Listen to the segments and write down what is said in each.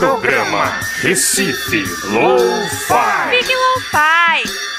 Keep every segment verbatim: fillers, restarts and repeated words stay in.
Programa Recife Lo-Fi. Fique Lo-Fi.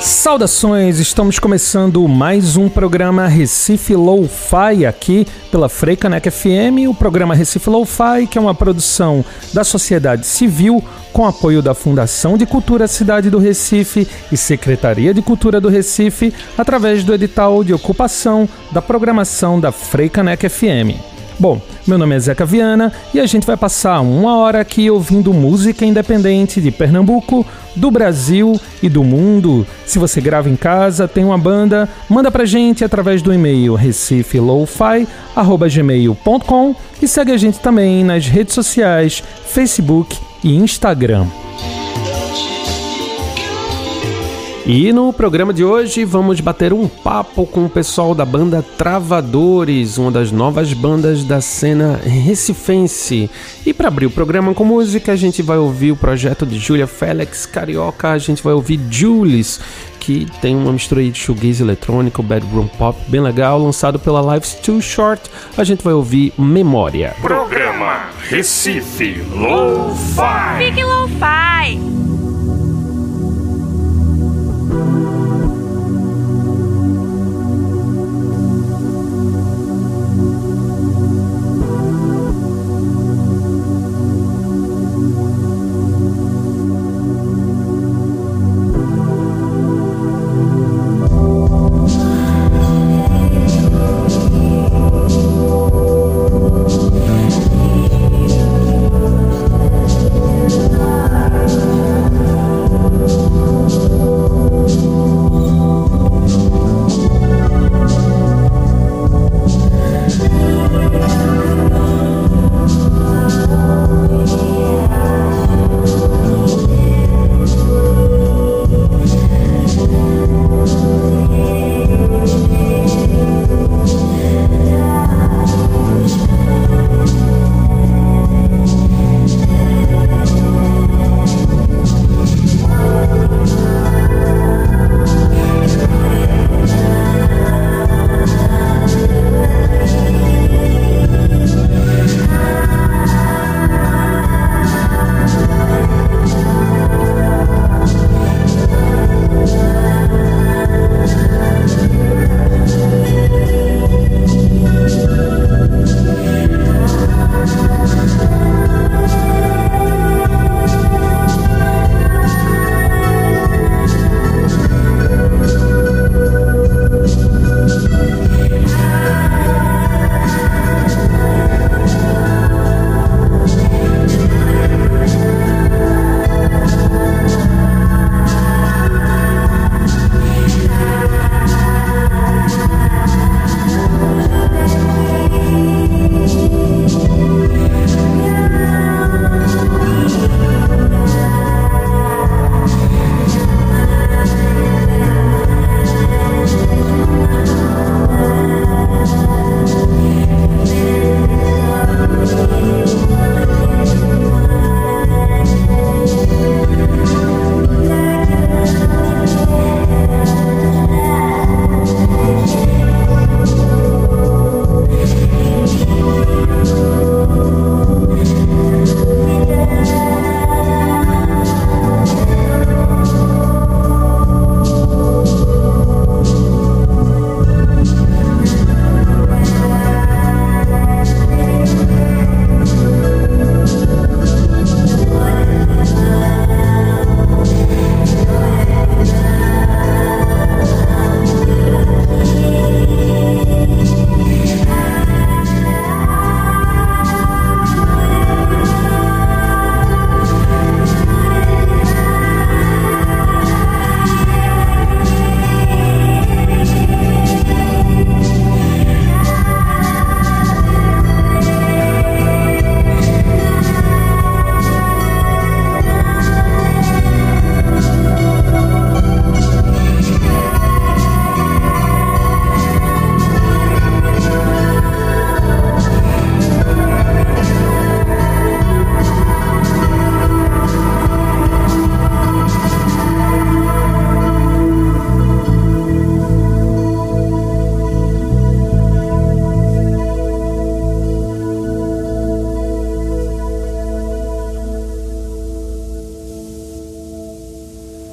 Saudações, estamos começando mais um programa Recife Lo-Fi aqui pela Frei Caneca F M, o programa Recife Lo-Fi, que é uma produção da sociedade civil com apoio da Fundação de Cultura Cidade do Recife e Secretaria de Cultura do Recife, através do edital de ocupação da programação da Frei Caneca F M. Bom, meu nome é Zeca Viana e a gente vai passar uma hora aqui ouvindo música independente de Pernambuco, do Brasil e do mundo. Se você grava em casa, tem uma banda, manda pra gente através do e-mail recife lo fi arroba gmail ponto com e segue a gente também nas redes sociais, Facebook e Instagram. E no programa de hoje vamos bater um papo com o pessoal da banda Travadores, uma das novas bandas da cena recifense. E para abrir o programa com música, a gente vai ouvir o projeto de Julia Félix Carioca, a gente vai ouvir Jules, que tem uma mistura aí de shoegaze eletrônico, bedroom pop, bem legal, lançado pela Live's Too Short. A gente vai ouvir Memória. Programa Recife Lo-Fi. Fique Lo-Fi. We'll be right back.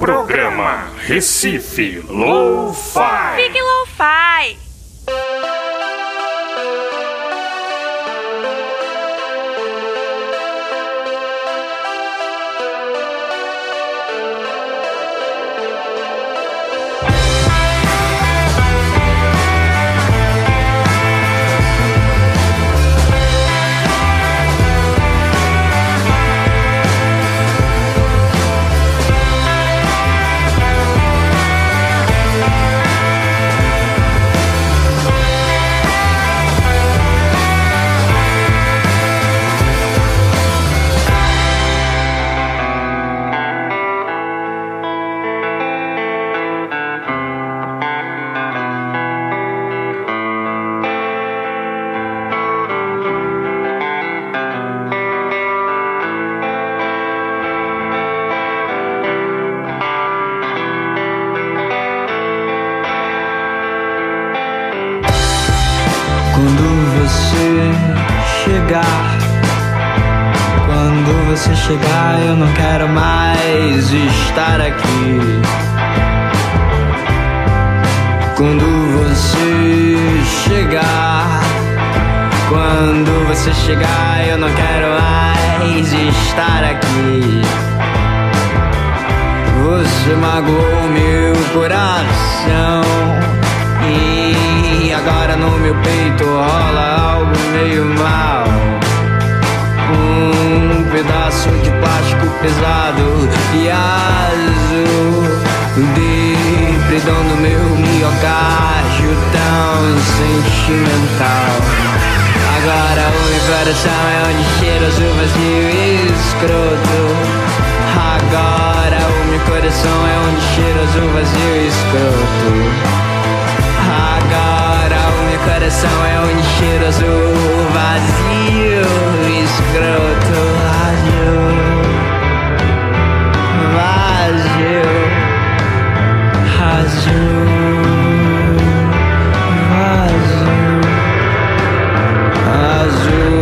Programa Recife Lo-Fi. Fique Lo-Fi. Chegar, eu não quero mais estar aqui. Quando você chegar, quando você chegar, eu não quero mais estar aqui. Você magoou meu coração e agora no meu peito rola algo meio mal. Um pedaço de plástico pesado e azul, depredando do meu miocárdio tão sentimental. Agora o meu coração é um cheiro azul vazio e escroto. Agora o meu coração é um cheiro azul vazio e escroto. Agora o meu coração é um cheiro azul vazio e escroto. Vazio, vazio, vazio, vazio, vazio.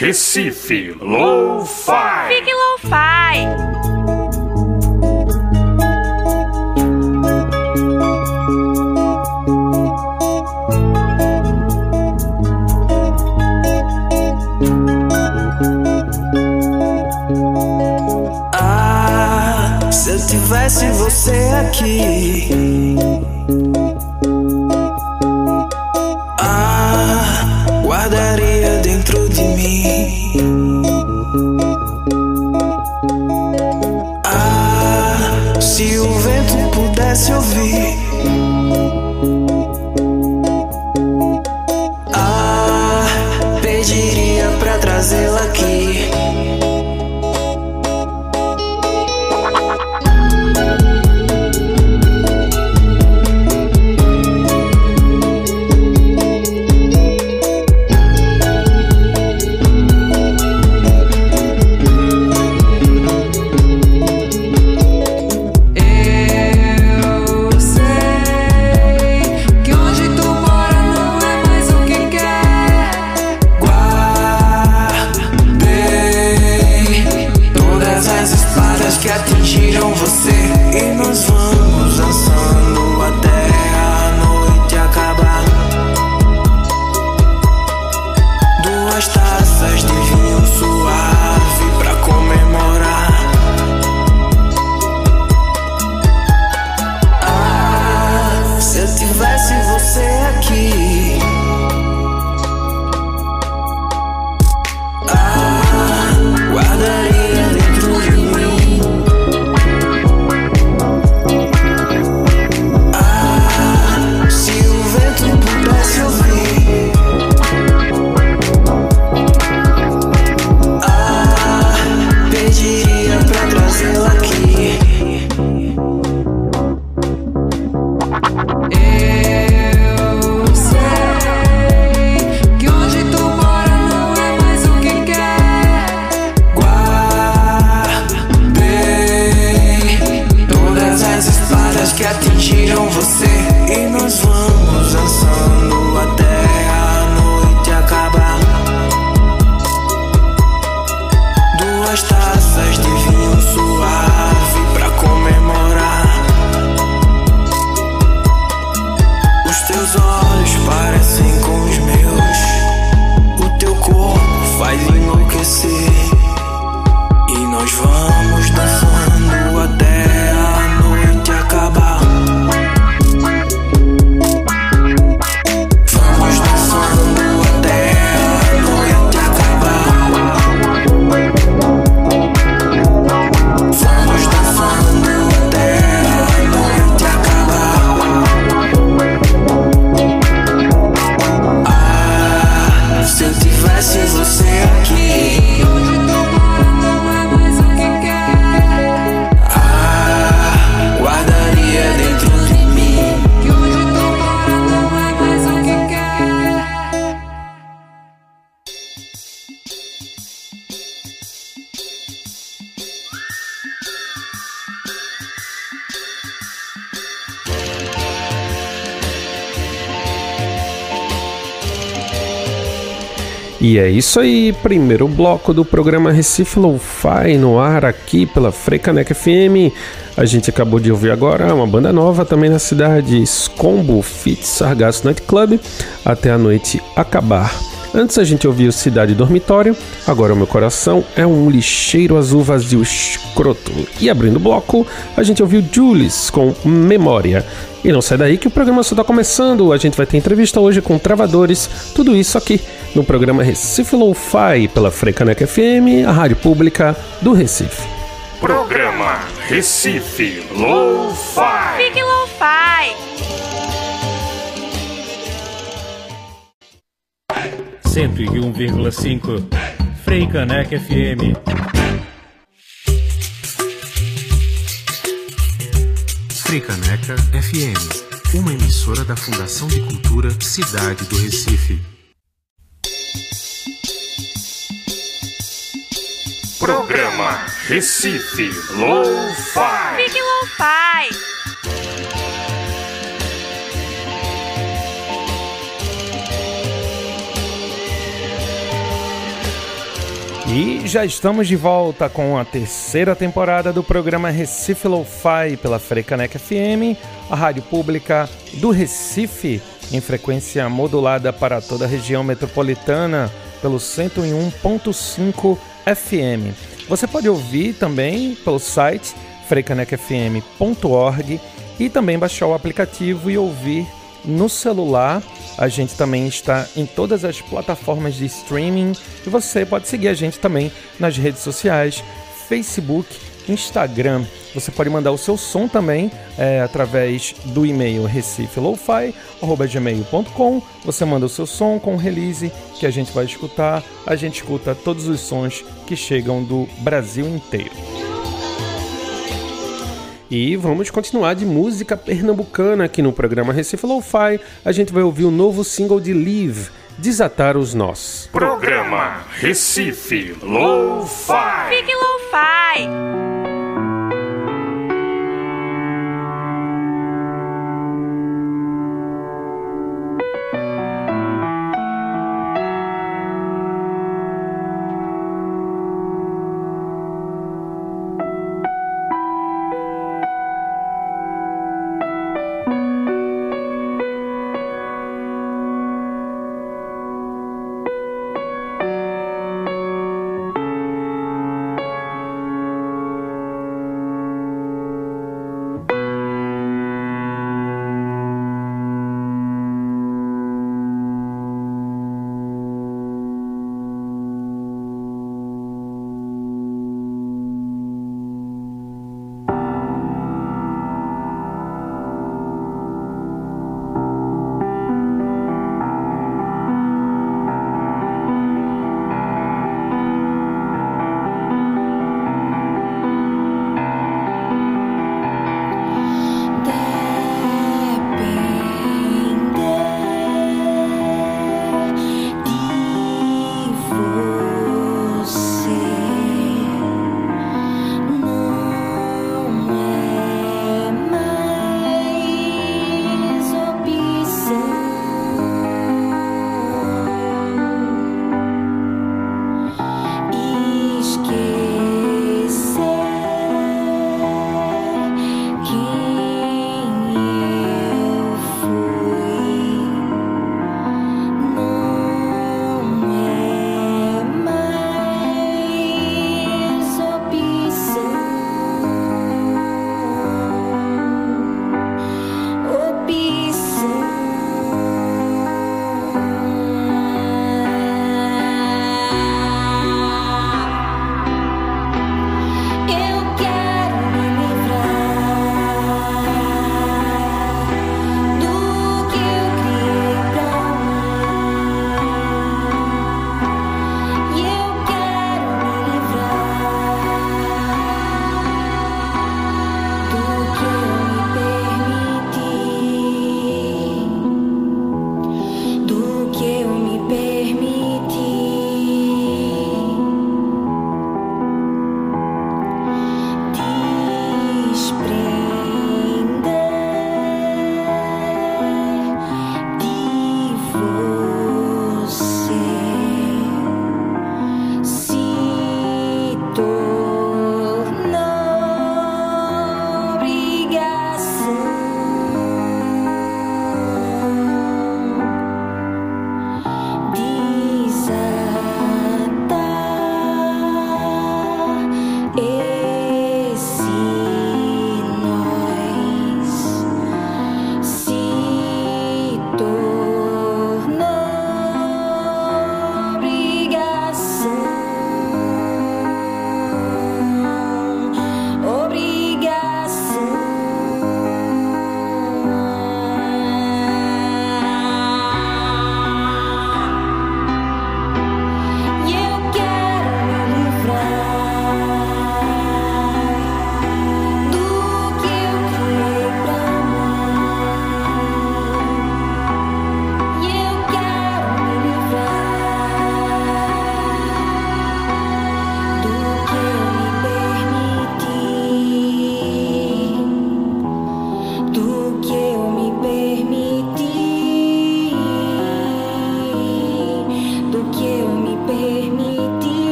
Recife Lo-Fi. Fique Lo-Fi. Ah, se eu tivesse você aqui. Ah, guardaria dentro de mim. Ah, se o vento pudesse ouvir. Ah, diria pra trazê-la aqui. E é isso aí, primeiro bloco do programa Recife Lo-Fi no ar aqui pela Frei Caneca F M. A gente acabou de ouvir agora uma banda nova também na cidade, Escombo, feat. Sargasso Night Club, Até a Noite Acabar. Antes a gente ouviu Cidade Dormitório, Agora o Meu Coração é um Lixeiro Azul Vazio Escroto. E abrindo o bloco, a gente ouviu Jules com Memória. E não sai daí que o programa só está começando. A gente vai ter entrevista hoje com Travadores. Tudo isso aqui no programa Recife Lo-Fi pela Frei Caneca F M, a rádio pública do Recife. Programa Recife Lo-Fi. Fique Lo-Fi. cento e um vírgula cinco Frei Caneca F M. Frei Caneca F M, uma emissora da Fundação de Cultura Cidade do Recife. Programa Recife Lo-Fi. Big Lo-Fi. E já estamos de volta com a terceira temporada do programa Recife Lo-Fi pela Frei Caneca F M, a rádio pública do Recife, em frequência modulada para toda a região metropolitana pelo cento e um ponto cinco F M. Você pode ouvir também pelo site frei caneca f m ponto org e também baixar o aplicativo e ouvir no celular. A gente também está em todas as plataformas de streaming e você pode seguir a gente também nas redes sociais, Facebook, Instagram. Você pode mandar o seu som também é, através do e-mail recife lo fi arroba gmail ponto com. Você manda o seu som com release que a gente vai escutar. A gente escuta todos os sons que chegam do Brasil inteiro. E vamos continuar de música pernambucana aqui no programa Recife Lo-Fi. A gente vai ouvir o novo single de Liv, Desatar os Nós. Programa Recife Lo-Fi. Fique Lo-Fi.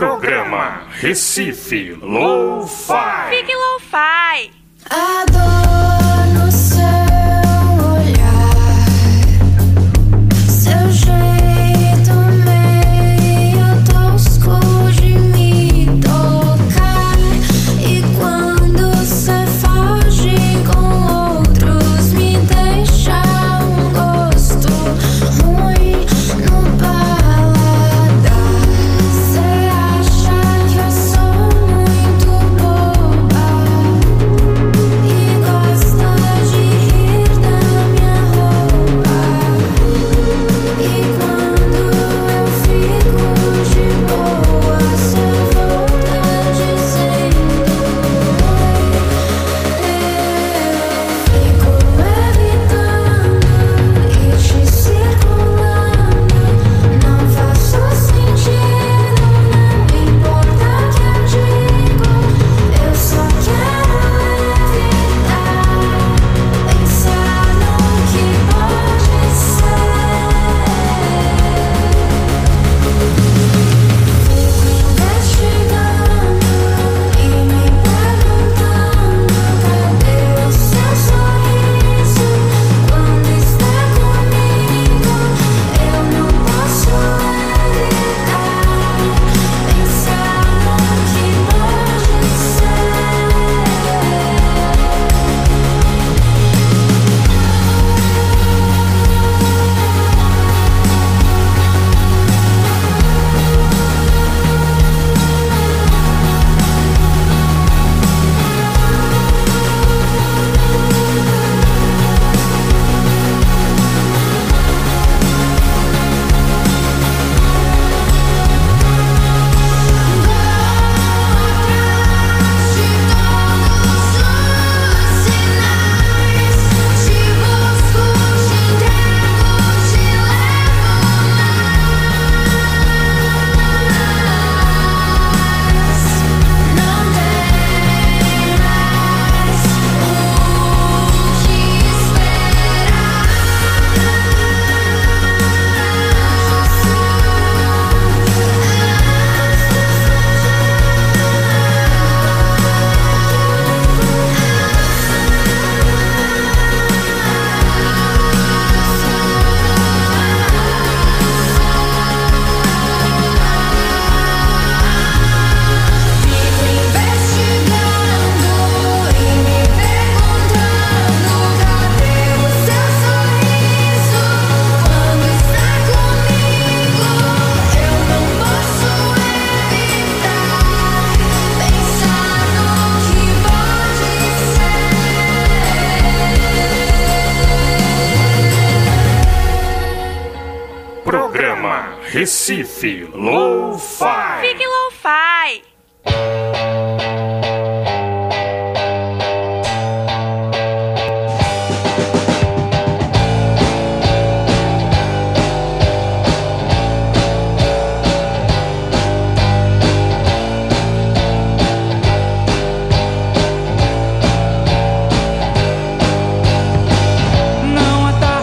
Programa Recife Lo-Fi. Fique Lo-Fi. Adoro o seu olhar, seu jeito meio tosco de me tocar. E quando você foge com outros, me deixa um gosto ruim no bar. Recife Lo-Fi. Fique Lo-Fi. Não é tarde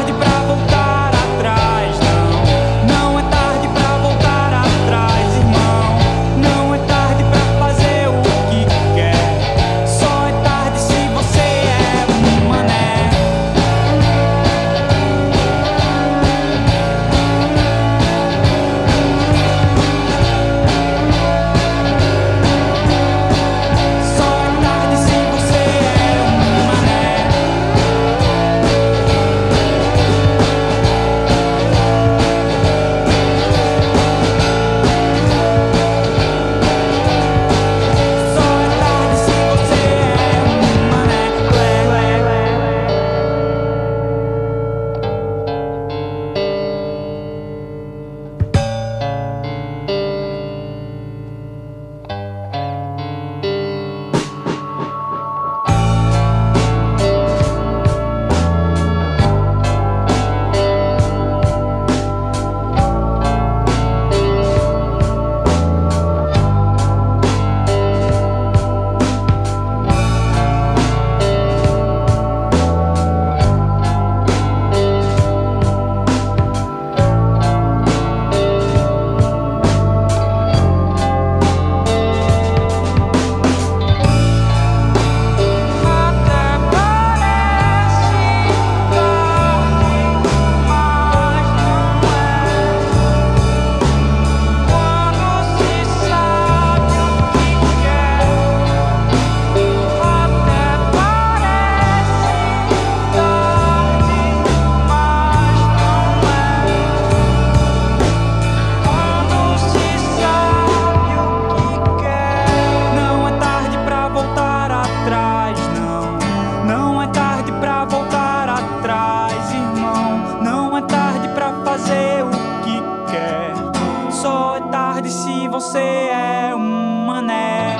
guarde se você é um mané.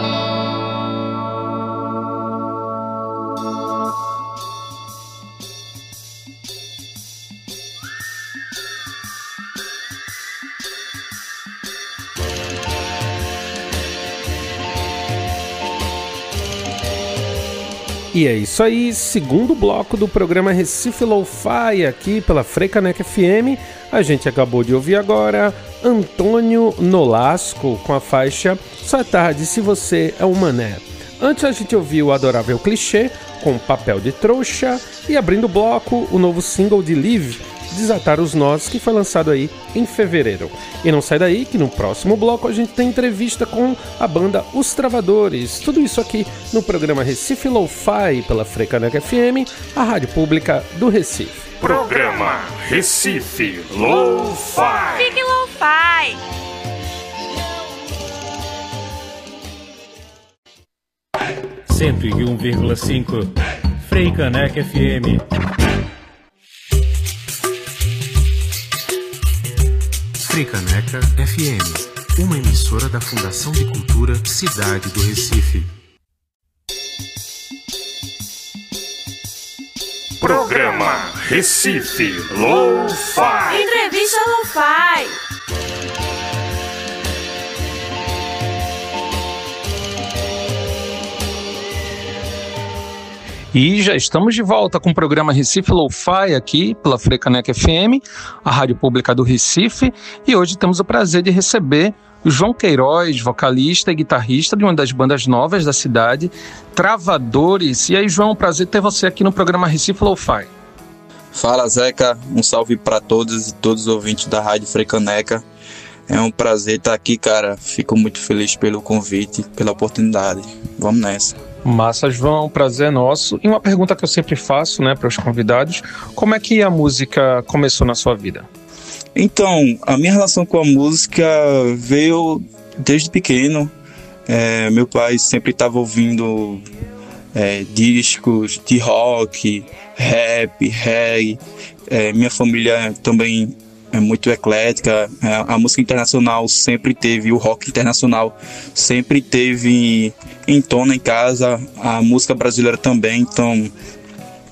E é isso aí, segundo bloco do programa Recife Lo-Fi, aqui pela Frei Caneca F M. A gente acabou de ouvir agora Antônio Nolasco com a faixa Só é Tarde Se Você é um Mané. Antes a gente ouviu o Adorável Clichê com Papel de Trouxa e abrindo o bloco o novo single de Liv, Desatar os Nós, que foi lançado aí em fevereiro. E não sai daí que no próximo bloco a gente tem entrevista com a banda Os Travadores. Tudo isso aqui no programa Recife Lo-Fi pela Frei Caneca F M, a rádio pública do Recife. Programa Recife Lo-Fi. Fique Lo-Fi. cento e um vírgula cinco Frei Caneca F M. Frei Caneca F M, uma emissora da Fundação de Cultura Cidade do Recife. Programa Recife Lo-Fi. Entrevista Lo-Fi. E já estamos de volta com o programa Recife Lo-Fi aqui pela Frei Caneca F M, a rádio pública do Recife. E hoje temos o prazer de receber o João Queiroz, vocalista e guitarrista de uma das bandas novas da cidade, Travadores. E aí, João, prazer ter você aqui no programa Recife Lo-Fi. Fala, Zeca. Um salve para todos e todos os ouvintes da rádio Frei Caneca. É um prazer estar aqui, cara. Fico muito feliz pelo convite, pela oportunidade. Vamos nessa. Massa, João, prazer é nosso. E uma pergunta que eu sempre faço, né, para os convidados: como é que a música começou na sua vida? Então, a minha relação com a música veio desde pequeno. É, meu pai sempre estava ouvindo é, discos de rock, rap, reggae. É, minha família também é muito eclética. É, a música internacional sempre teve, o rock internacional sempre teve em tona em casa, a música brasileira também. Então,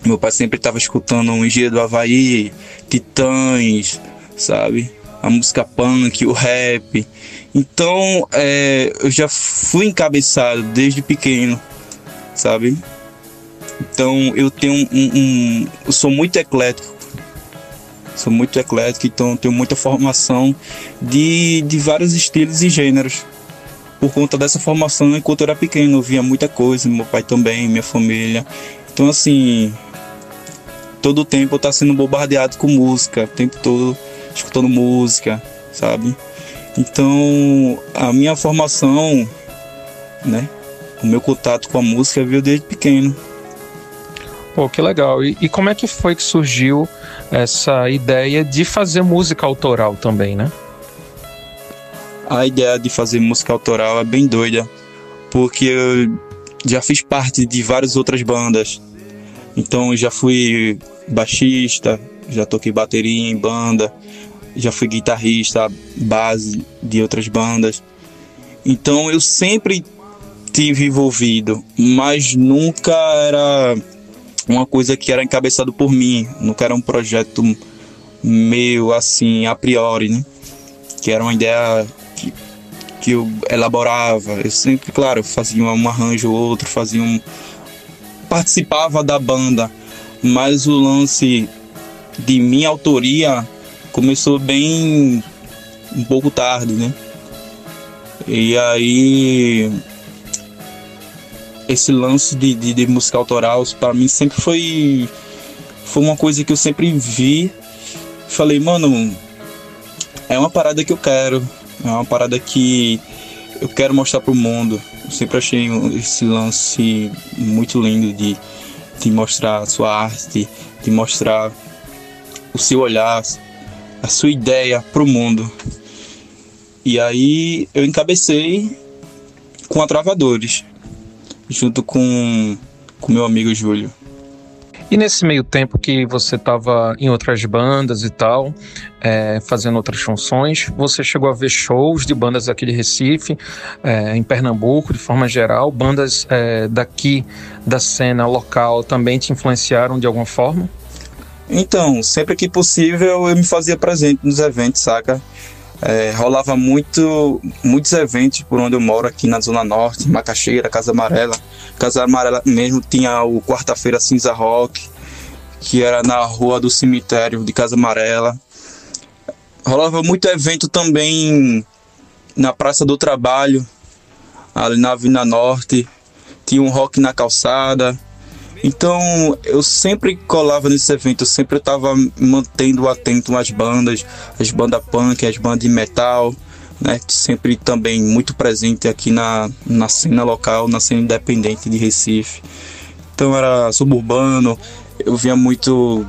meu pai sempre estava escutando o Engenheiro do Havaí, Titãs, sabe? A música punk, o rap. Então, é, eu já fui encabeçado desde pequeno, sabe? Então, eu tenho um... um, um eu sou muito eclético. Sou muito eclético, então tenho muita formação de, de vários estilos e gêneros. Por conta dessa formação, enquanto eu era pequeno, eu via muita coisa, meu pai também, minha família. Então, assim, todo o tempo eu estava sendo bombardeado com música, o tempo todo escutando música, sabe? Então, a minha formação, né, o meu contato com a música veio desde pequeno. Pô, que legal. E, e como é que foi que surgiu essa ideia de fazer música autoral também, né? A ideia de fazer música autoral é bem doida, porque eu já fiz parte de várias outras bandas. Então, eu já fui baixista, já toquei bateria em banda, já fui guitarrista, base de outras bandas. Então, eu sempre tive envolvido, mas nunca era uma coisa que era encabeçado por mim, nunca era um projeto meu assim, a priori, né? Que era uma ideia que, que eu elaborava. Eu sempre, claro, fazia um arranjo ou outro, fazia um... participava da banda, mas o lance de minha autoria começou bem... um pouco tarde, né? E aí... esse lance de, de, de música autoral para mim sempre foi foi uma coisa que eu sempre vi, falei, mano, é uma parada que eu quero, é uma parada que eu quero mostrar pro mundo. Eu sempre achei esse lance muito lindo de, de mostrar a sua arte, de mostrar o seu olhar, a sua ideia pro mundo. E aí eu encabecei com a Travadores, junto com o meu amigo Júlio. E nesse meio tempo que você estava em outras bandas e tal, é, fazendo outras funções, você chegou a ver shows de bandas aqui de Recife, é, em Pernambuco, de forma geral, bandas é, daqui da cena local também te influenciaram de alguma forma? Então, sempre que possível eu me fazia presente nos eventos, saca? É, rolava muito, muitos eventos por onde eu moro aqui na Zona Norte, Macaxeira, Casa Amarela. Casa Amarela mesmo tinha o Quarta-feira Cinza Rock, que era na Rua do Cemitério de Casa Amarela. Rolava muito evento também na Praça do Trabalho, ali na Avenida Norte. Tinha um rock na calçada. Então, eu sempre colava nesse evento, eu sempre estava mantendo atento às bandas, as bandas punk, as bandas de metal, né? Sempre também muito presente aqui na, na cena local, na cena independente de Recife. Então, era suburbano, eu via muito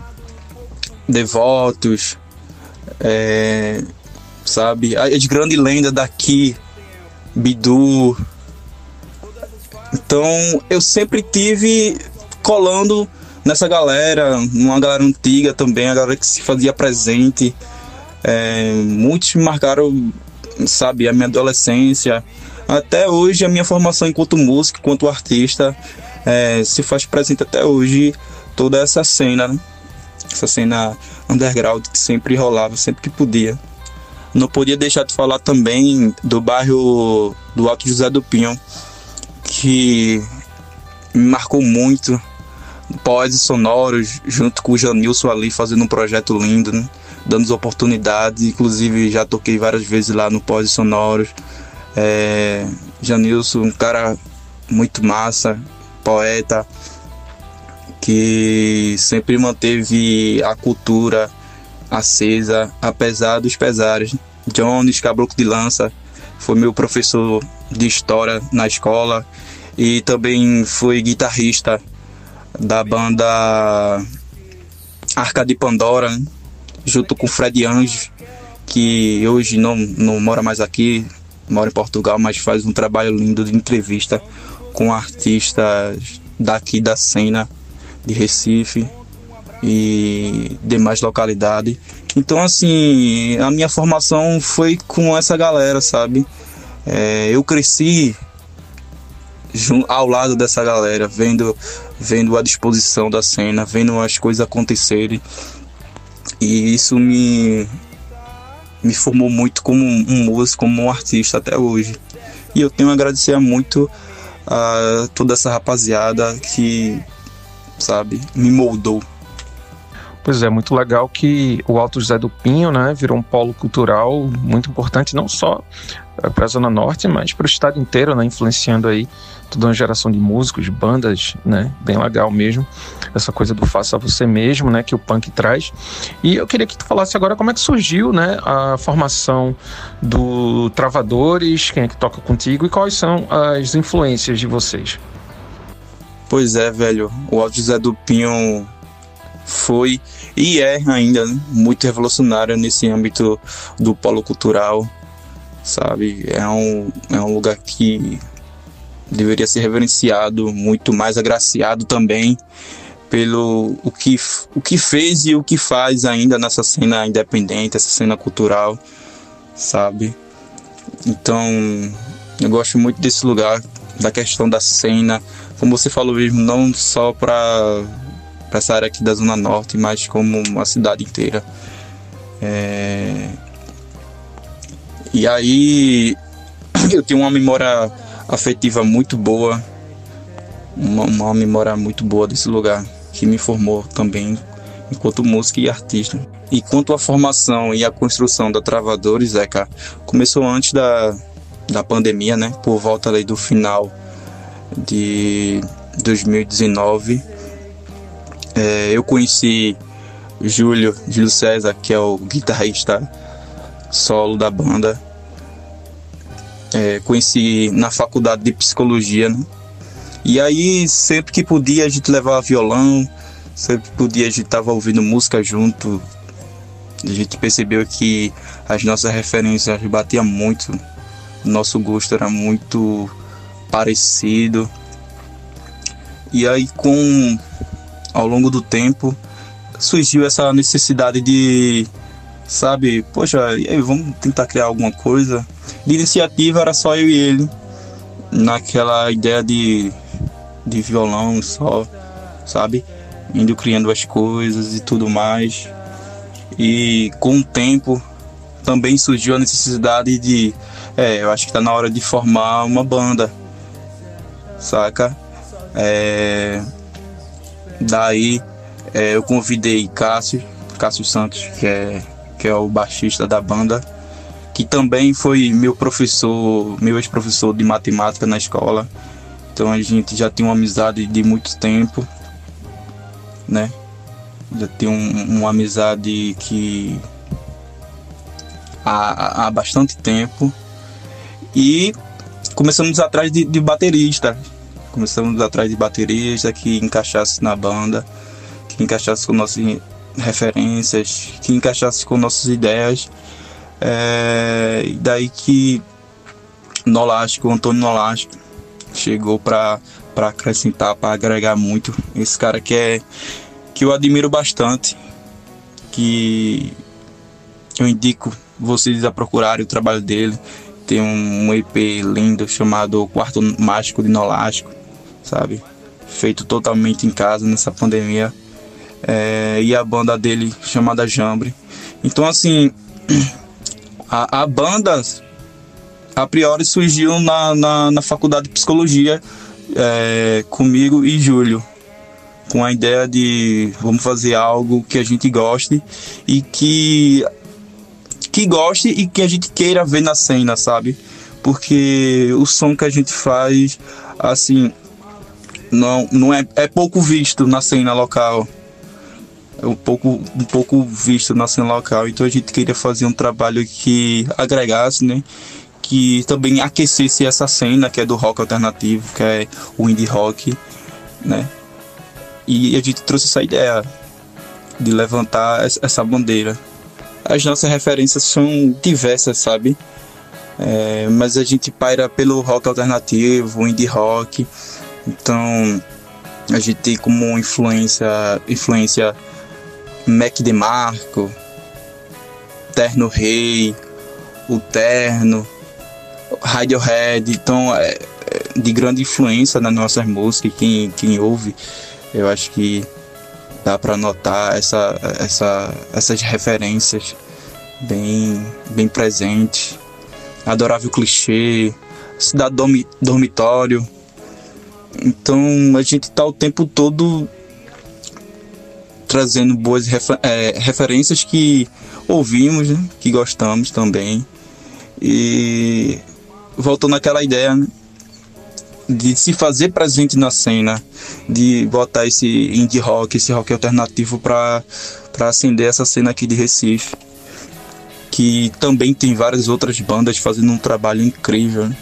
Devotos, é, sabe? As grandes lendas daqui, Bidu. Então, eu sempre tive... colando nessa galera, uma galera antiga também, a galera que se fazia presente. É, muitos marcaram, sabe, a minha adolescência. Até hoje, a minha formação enquanto músico, enquanto artista, é, se faz presente até hoje toda essa cena, né? Essa cena underground que sempre rolava, sempre que podia. Não podia deixar de falar também do bairro do Alto José do Pinho, que me marcou muito. Pós e Sonoros, junto com o Janilson ali, fazendo um projeto lindo, né? Dando oportunidades, inclusive já toquei várias vezes lá no Pós e Sonoros. É... Janilson, um cara muito massa, poeta, que sempre manteve a cultura acesa, apesar dos pesares. Jones Caboclo de Lança, foi meu professor de história na escola e também foi guitarrista da banda Arca de Pandora, né? Junto com o Fred Anjos, que hoje não, não mora mais aqui, mora em Portugal, mas faz um trabalho lindo de entrevista com artistas daqui da cena de Recife e demais localidades. Então, assim, a minha formação foi com essa galera, sabe? É, eu cresci ao lado dessa galera, vendo, vendo a disposição da cena, vendo as coisas acontecerem, e isso me, me formou muito como um músico, como um artista até hoje. E eu tenho a agradecer muito a toda essa rapaziada que, sabe, me moldou. Pois é, muito legal que o Alto José do Pinho, né, virou um polo cultural muito importante, não só para a Zona Norte, mas para o estado inteiro, né, influenciando aí toda uma geração de músicos, de bandas, né, bem legal mesmo, essa coisa do faça você mesmo, né, que o punk traz. E eu queria que tu falasse agora como é que surgiu, né, a formação do Travadores, quem é que toca contigo e quais são as influências de vocês. Pois é, velho, o Alto José do Pinho foi e é ainda, né, muito revolucionário nesse âmbito do polo cultural, sabe? É um, é um lugar que deveria ser reverenciado, muito mais agraciado também pelo o que, o que fez e o que faz ainda nessa cena independente, essa cena cultural, sabe? Então, eu gosto muito desse lugar, da questão da cena, como você falou mesmo, não só para... para essa área aqui da Zona Norte, mas como a cidade inteira. É... E aí eu tenho uma memória afetiva muito boa, uma, uma memória muito boa desse lugar, que me formou também enquanto músico e artista. E quanto à formação e à construção da Travadores, é, cara, começou antes da, da pandemia, né? Por volta ali do final de dois mil e dezenove, É, eu conheci o Júlio, Júlio César, que é o guitarrista solo da banda. É, conheci na faculdade de psicologia, né? E aí, sempre que podia, a gente levava violão, sempre que podia, a gente estava ouvindo música junto. A gente percebeu que as nossas referências batiam muito, o nosso gosto era muito parecido. E aí, com ao longo do tempo, surgiu essa necessidade de, sabe, poxa, e aí, vamos tentar criar alguma coisa. De iniciativa era só eu e ele, naquela ideia de, de violão só, sabe, indo criando as coisas e tudo mais. E com o tempo também surgiu a necessidade de, é, eu acho que tá na hora de formar uma banda, saca? É, daí é, eu convidei Cássio, Cássio Santos, que é, que é o baixista da banda, que também foi meu professor, meu ex-professor de matemática na escola. Então a gente já tem uma amizade de muito tempo, né? Já tem um, uma amizade que há, há bastante tempo. E começamos atrás de, de baterista. Começamos atrás de baterista que encaixasse na banda, que encaixasse com nossas referências, que encaixasse com nossas ideias. É, e daí que Nolasco, Antônio Nolasco, chegou para acrescentar, para agregar muito. Esse cara que é, que eu admiro bastante, que eu indico vocês a procurarem o trabalho dele. Tem um E P lindo chamado Quarto Mágico de Nolasco, sabe? Feito totalmente em casa nessa pandemia. É, e a banda dele chamada Jambre. Então, assim, a, a banda a priori surgiu na, na, na faculdade de psicologia, é, comigo e Júlio, com a ideia de vamos fazer algo que a gente goste e que que goste e que a gente queira ver na cena, sabe? Porque o som que a gente faz, assim, não, não é, é pouco visto na cena local. É um pouco, um pouco visto na cena local. Então a gente queria fazer um trabalho que agregasse, né? Que também aquecesse essa cena, que é do rock alternativo, que é o indie rock, né? E a gente trouxe essa ideia de levantar essa bandeira. As nossas referências são diversas, sabe? É, mas a gente paira pelo rock alternativo, indie rock. Então, a gente tem como influência, influência Mac de Marco, Terno Rei, o Terno, Radiohead. Então, é, é de grande influência nas nossas músicas. Quem, quem ouve, eu acho que dá para notar essa, essa, essas referências bem, bem presentes. Adorável Clichê, Cidade Dormitório. Então a gente está o tempo todo trazendo boas refer- é, referências que ouvimos, né? Que gostamos também. E voltando àquela ideia, né? De se fazer presente na cena, de botar esse indie rock, esse rock alternativo para acender essa cena aqui de Recife, que também tem várias outras bandas fazendo um trabalho incrível, né?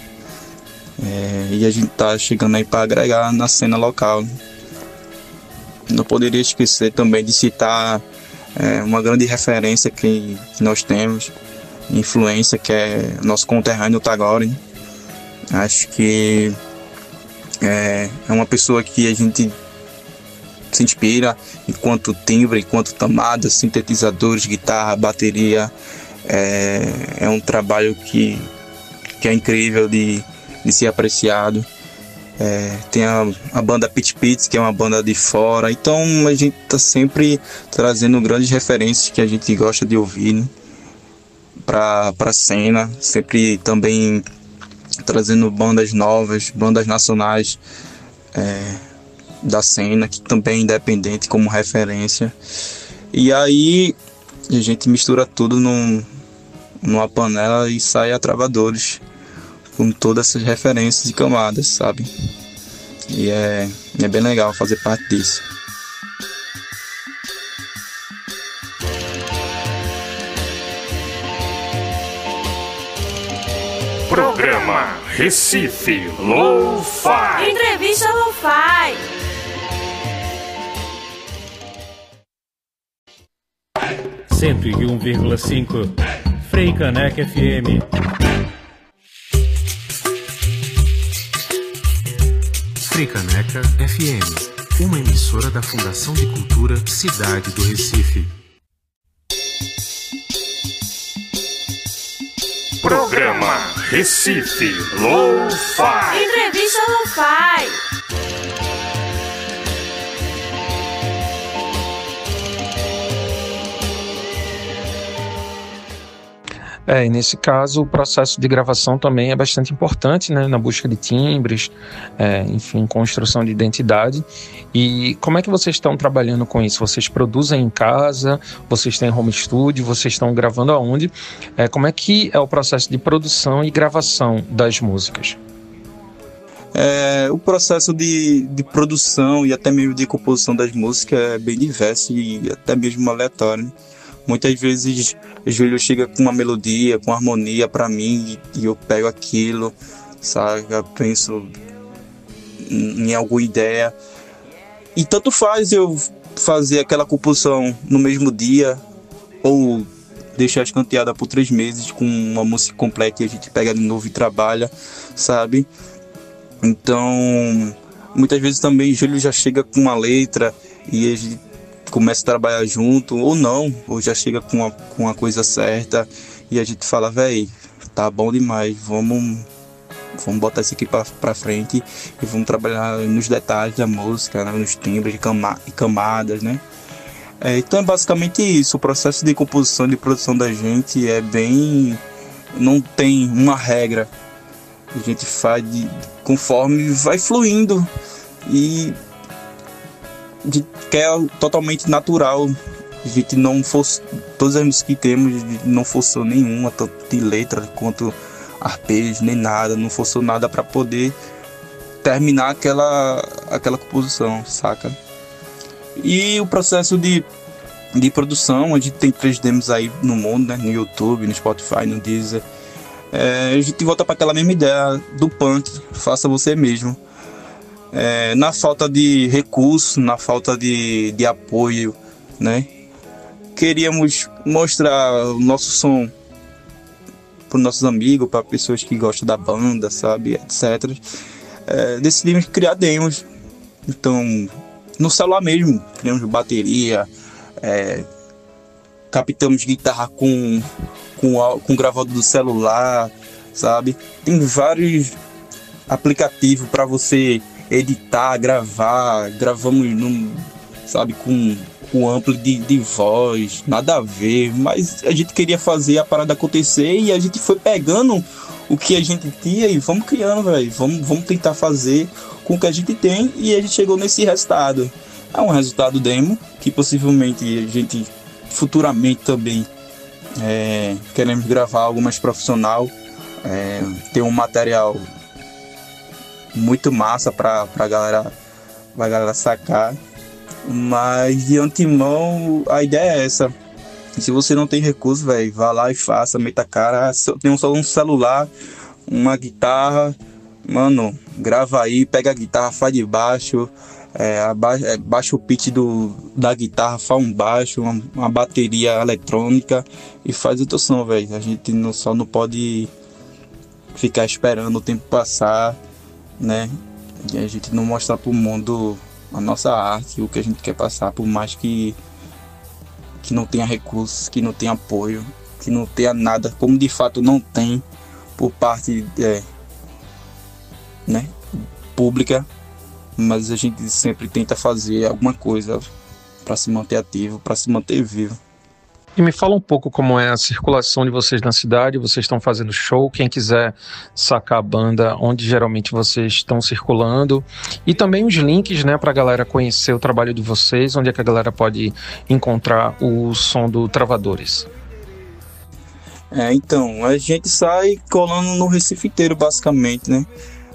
É, e a gente tá chegando aí para agregar na cena local, né? Não poderia esquecer também de citar é, uma grande referência que, que nós temos, influência, que é nosso conterrâneo Tagore, né? Acho que é uma pessoa que a gente se inspira enquanto timbre, enquanto tomada, sintetizadores, guitarra, bateria. É, é um trabalho que, que é incrível de, de ser apreciado. É, tem a, a banda Pit Pitz, que é uma banda de fora. Então a gente está sempre trazendo grandes referências que a gente gosta de ouvir, né? Para a cena. Sempre também trazendo bandas novas, bandas nacionais é, da cena, que também é independente como referência. E aí a gente mistura tudo num, numa panela e sai a Travadores, com todas essas referências e camadas, sabe? E é, é bem legal fazer parte disso. Programa Recife Lo-Fi. Entrevista Lo-Fi. cento e um vírgula cinco Frei Caneca F M. Frei Caneca F M. uma emissora da Fundação de Cultura Cidade do Recife. Programa Recife Lo-Fi. Entrevista Lo-Fi. É, e nesse caso, o processo de gravação também é bastante importante, né, na busca de timbres, é, enfim, construção de identidade. E como é que vocês estão trabalhando com isso? Vocês produzem em casa? Vocês têm home studio? Vocês estão gravando aonde? É, como é que é o processo de produção e gravação das músicas? É, o processo de, de produção e até mesmo de composição das músicas é bem diverso e até mesmo aleatório, né? Muitas vezes Júlio chega com uma melodia, com uma harmonia para mim e eu pego aquilo, sabe? Eu penso em alguma ideia. E tanto faz eu fazer aquela composição no mesmo dia ou deixar escanteada por três meses com uma música completa e a gente pega de novo e trabalha, sabe? Então, muitas vezes também Júlio já chega com uma letra e a gente começa a trabalhar junto, ou não, ou já chega com a, com a coisa certa e a gente fala, véi, tá bom demais, vamos, vamos botar isso aqui pra, pra frente e vamos trabalhar nos detalhes da música, né, nos timbres e camadas, né? É, então é basicamente isso, o processo de composição, de produção da gente é bem... não tem uma regra, a gente faz de, conforme vai fluindo e... De, que é totalmente natural. A gente não força, todas as músicas que temos não forçou nenhuma, tanto de letra quanto arpejos, nem nada, não forçou nada para poder terminar aquela, aquela composição, saca? E o processo de, de produção, a gente tem três demos aí no mundo, né? No YouTube, no Spotify, no Deezer. É, a gente volta para aquela mesma ideia do punk, faça você mesmo. É, na falta de recursos, na falta de, de apoio, né? Queríamos mostrar o nosso som para os nossos amigos, para pessoas que gostam da banda, sabe, etcétera. É, decidimos criar demos. Então, no celular mesmo, criamos bateria, é, captamos guitarra com, com, com o gravador do celular, sabe? Tem vários aplicativos para você editar, gravar, gravamos num, sabe, com, com amplo de, de voz, nada a ver, mas a gente queria fazer a parada acontecer e a gente foi pegando o que a gente tinha e vamos criando, velho, vamos, vamos tentar fazer com o que a gente tem e a gente chegou nesse resultado. É um resultado demo que possivelmente a gente futuramente também é, queremos gravar algo mais profissional, é, ter um material muito massa pra, pra, galera, pra galera sacar, mas de antemão a ideia é essa. Se você não tem recurso, velho, vá lá e faça, meta a cara, tem um celular, uma guitarra, mano, grava aí, pega a guitarra, faz de baixo, é, abaixa, é, baixa o pitch do, da guitarra, faz um baixo, uma, uma bateria eletrônica e faz o teu som, velho. A gente não, só não pode ficar esperando o tempo passar, né? E a gente não mostrar pro mundo a nossa arte, o que a gente quer passar, por mais que, que não tenha recursos, que não tenha apoio, que não tenha nada, como de fato não tem por parte é, né, pública, mas a gente sempre tenta fazer alguma coisa para se manter ativo, para se manter vivo. E me fala um pouco como é a circulação de vocês na cidade, vocês estão fazendo show, quem quiser sacar a banda, onde geralmente vocês estão circulando, e também os links, né, para a galera conhecer o trabalho de vocês, onde é que a galera pode encontrar o som do Travadores. É, então, a gente sai colando no Recife inteiro, basicamente, né?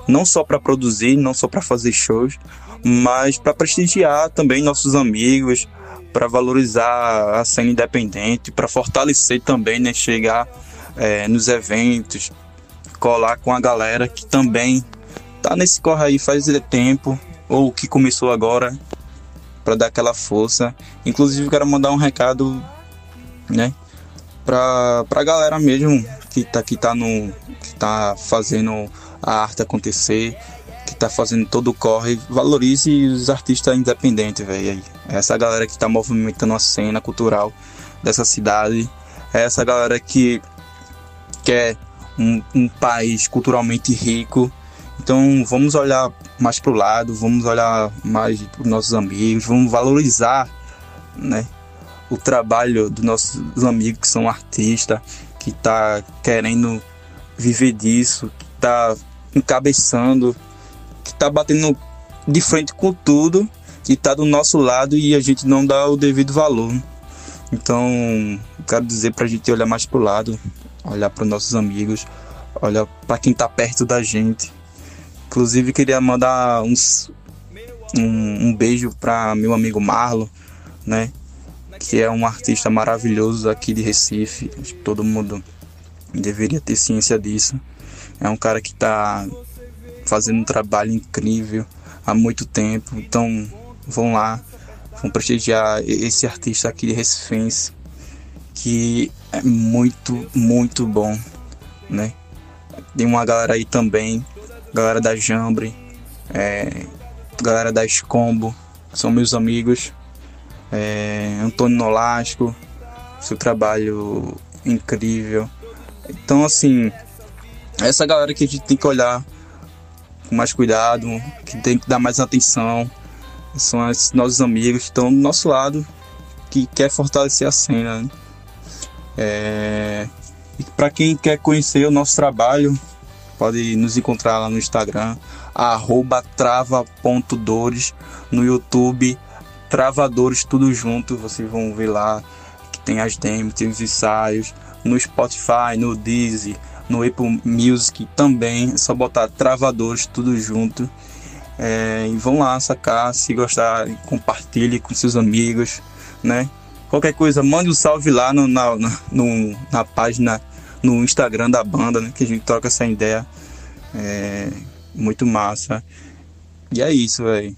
Não só para produzir, não só para fazer shows, mas para prestigiar também nossos amigos, para valorizar a cena independente, para fortalecer também, né? Chegar é, nos eventos, colar com a galera que também tá nesse corre aí faz tempo, ou que começou agora, para dar aquela força. Inclusive, quero mandar um recado, né? Pra, pra galera mesmo que tá, que, tá no, que tá fazendo a arte acontecer, que tá fazendo todo o corre, valorize os artistas independentes, velho. Essa galera que tá movimentando a cena cultural dessa cidade, essa galera que quer um, um país culturalmente rico. Então vamos olhar mais pro lado, vamos olhar mais pros nossos amigos, vamos valorizar, né, o trabalho dos nossos amigos que são artistas, que tá querendo viver disso, que tá encabeçando, que tá batendo de frente com tudo, que tá do nosso lado e a gente não dá o devido valor. Então, quero dizer pra gente olhar mais pro lado, olhar pros nossos amigos, olhar pra quem tá perto da gente. Inclusive, queria mandar uns, um, um beijo pra meu amigo Marlo, né, que é um artista maravilhoso aqui de Recife. Acho que todo mundo deveria ter ciência disso. É um cara que tá fazendo um trabalho incrível há muito tempo. Então vão lá, vão prestigiar esse artista aqui de Recife, que é muito, muito bom, né? Tem uma galera aí também, galera da Jambre, é, galera da Escombo, são meus amigos. É, Antônio Nolasco, seu trabalho incrível. Então, assim, essa galera que a gente tem que olhar com mais cuidado, que tem que dar mais atenção, são os nossos amigos que estão do nosso lado, que quer fortalecer a cena, né? É, e para quem quer conhecer o nosso trabalho, pode nos encontrar lá no Instagram, arroba trava ponto dores, no YouTube Travadores, tudo junto, vocês vão ver lá que tem as demos, tem os ensaios, no Spotify, no Deezer, no Apple Music também, é só botar Travadores, tudo junto. É, e vão lá sacar, se gostar, compartilhe com seus amigos, né? Qualquer coisa, mande um salve lá no, na, no, na página, no Instagram da banda, né? Que a gente troca essa ideia, é, muito massa. E é isso, velho.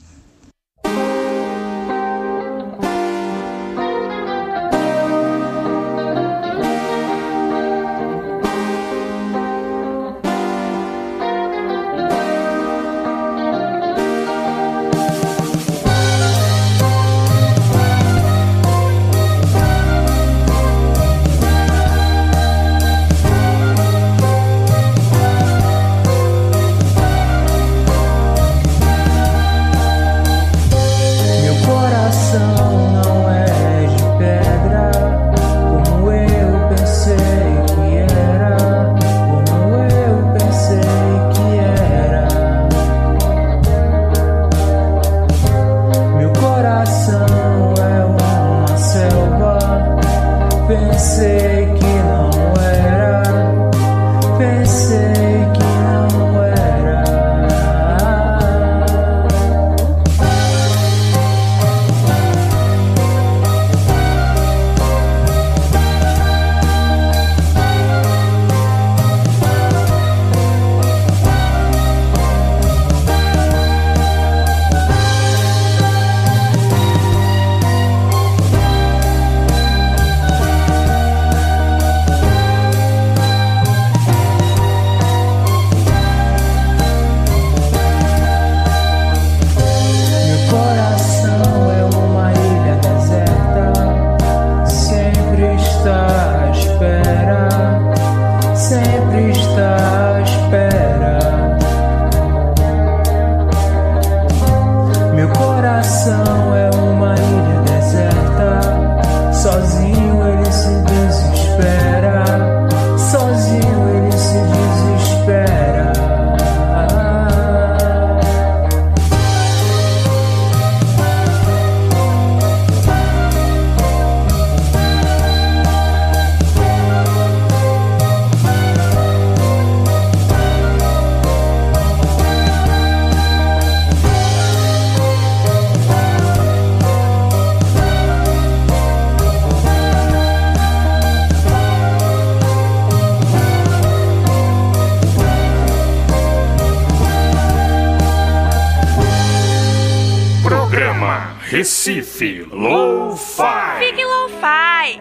Recife Lo-Fi. Fique Lo-Fi.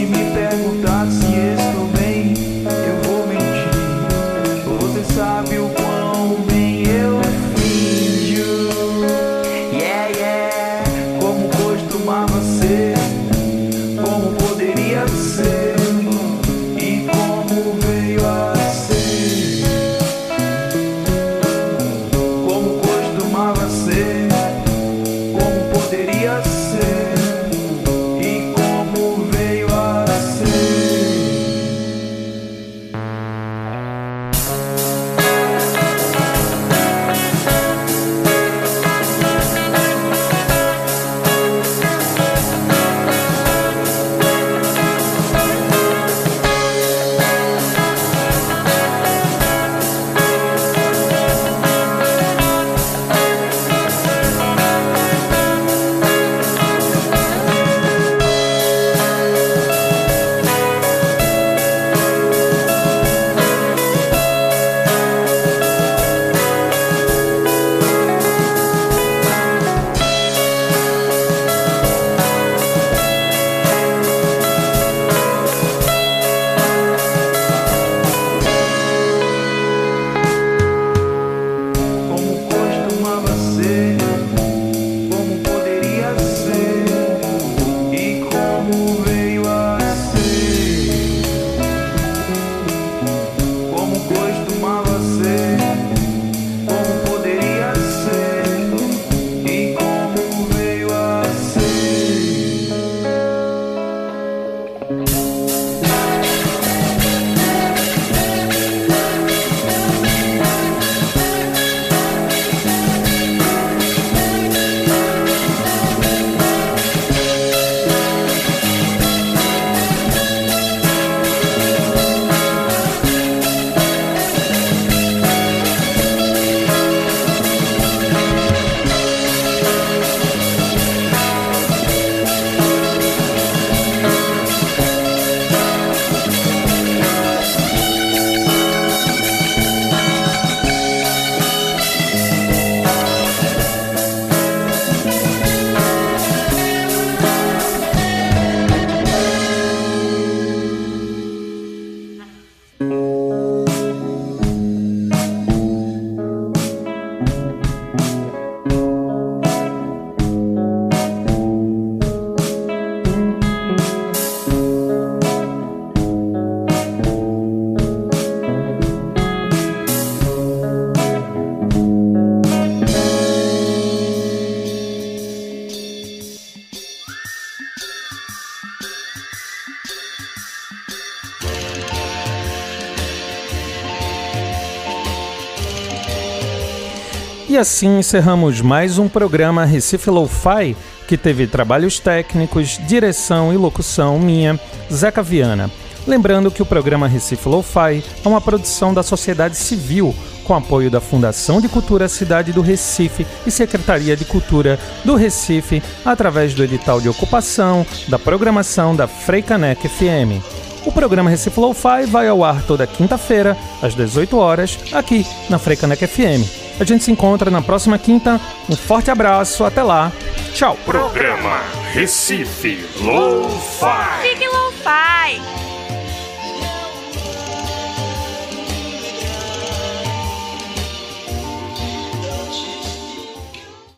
Se me perguntar se estou bem, eu vou mentir. Você sabe o quão bem eu finjo. Yeah, yeah. Como costumava ser, como poderia ser e como veio a ser. Como costumava ser, como poderia ser. E assim encerramos mais um programa Recife Lo-Fi, que teve trabalhos técnicos, direção e locução minha, Zeca Viana. Lembrando que o programa Recife Lo-Fi é uma produção da sociedade civil, com apoio da Fundação de Cultura Cidade do Recife e Secretaria de Cultura do Recife, através do edital de ocupação, da programação da Frei Caneca F M. O programa Recife Lo-Fi vai ao ar toda quinta-feira, às dezoito horas, aqui na Frei Caneca F M. A gente se encontra na próxima quinta. Um forte abraço. Até lá. Tchau. Programa Recife Lo-Fi. Fique Lo-Fi.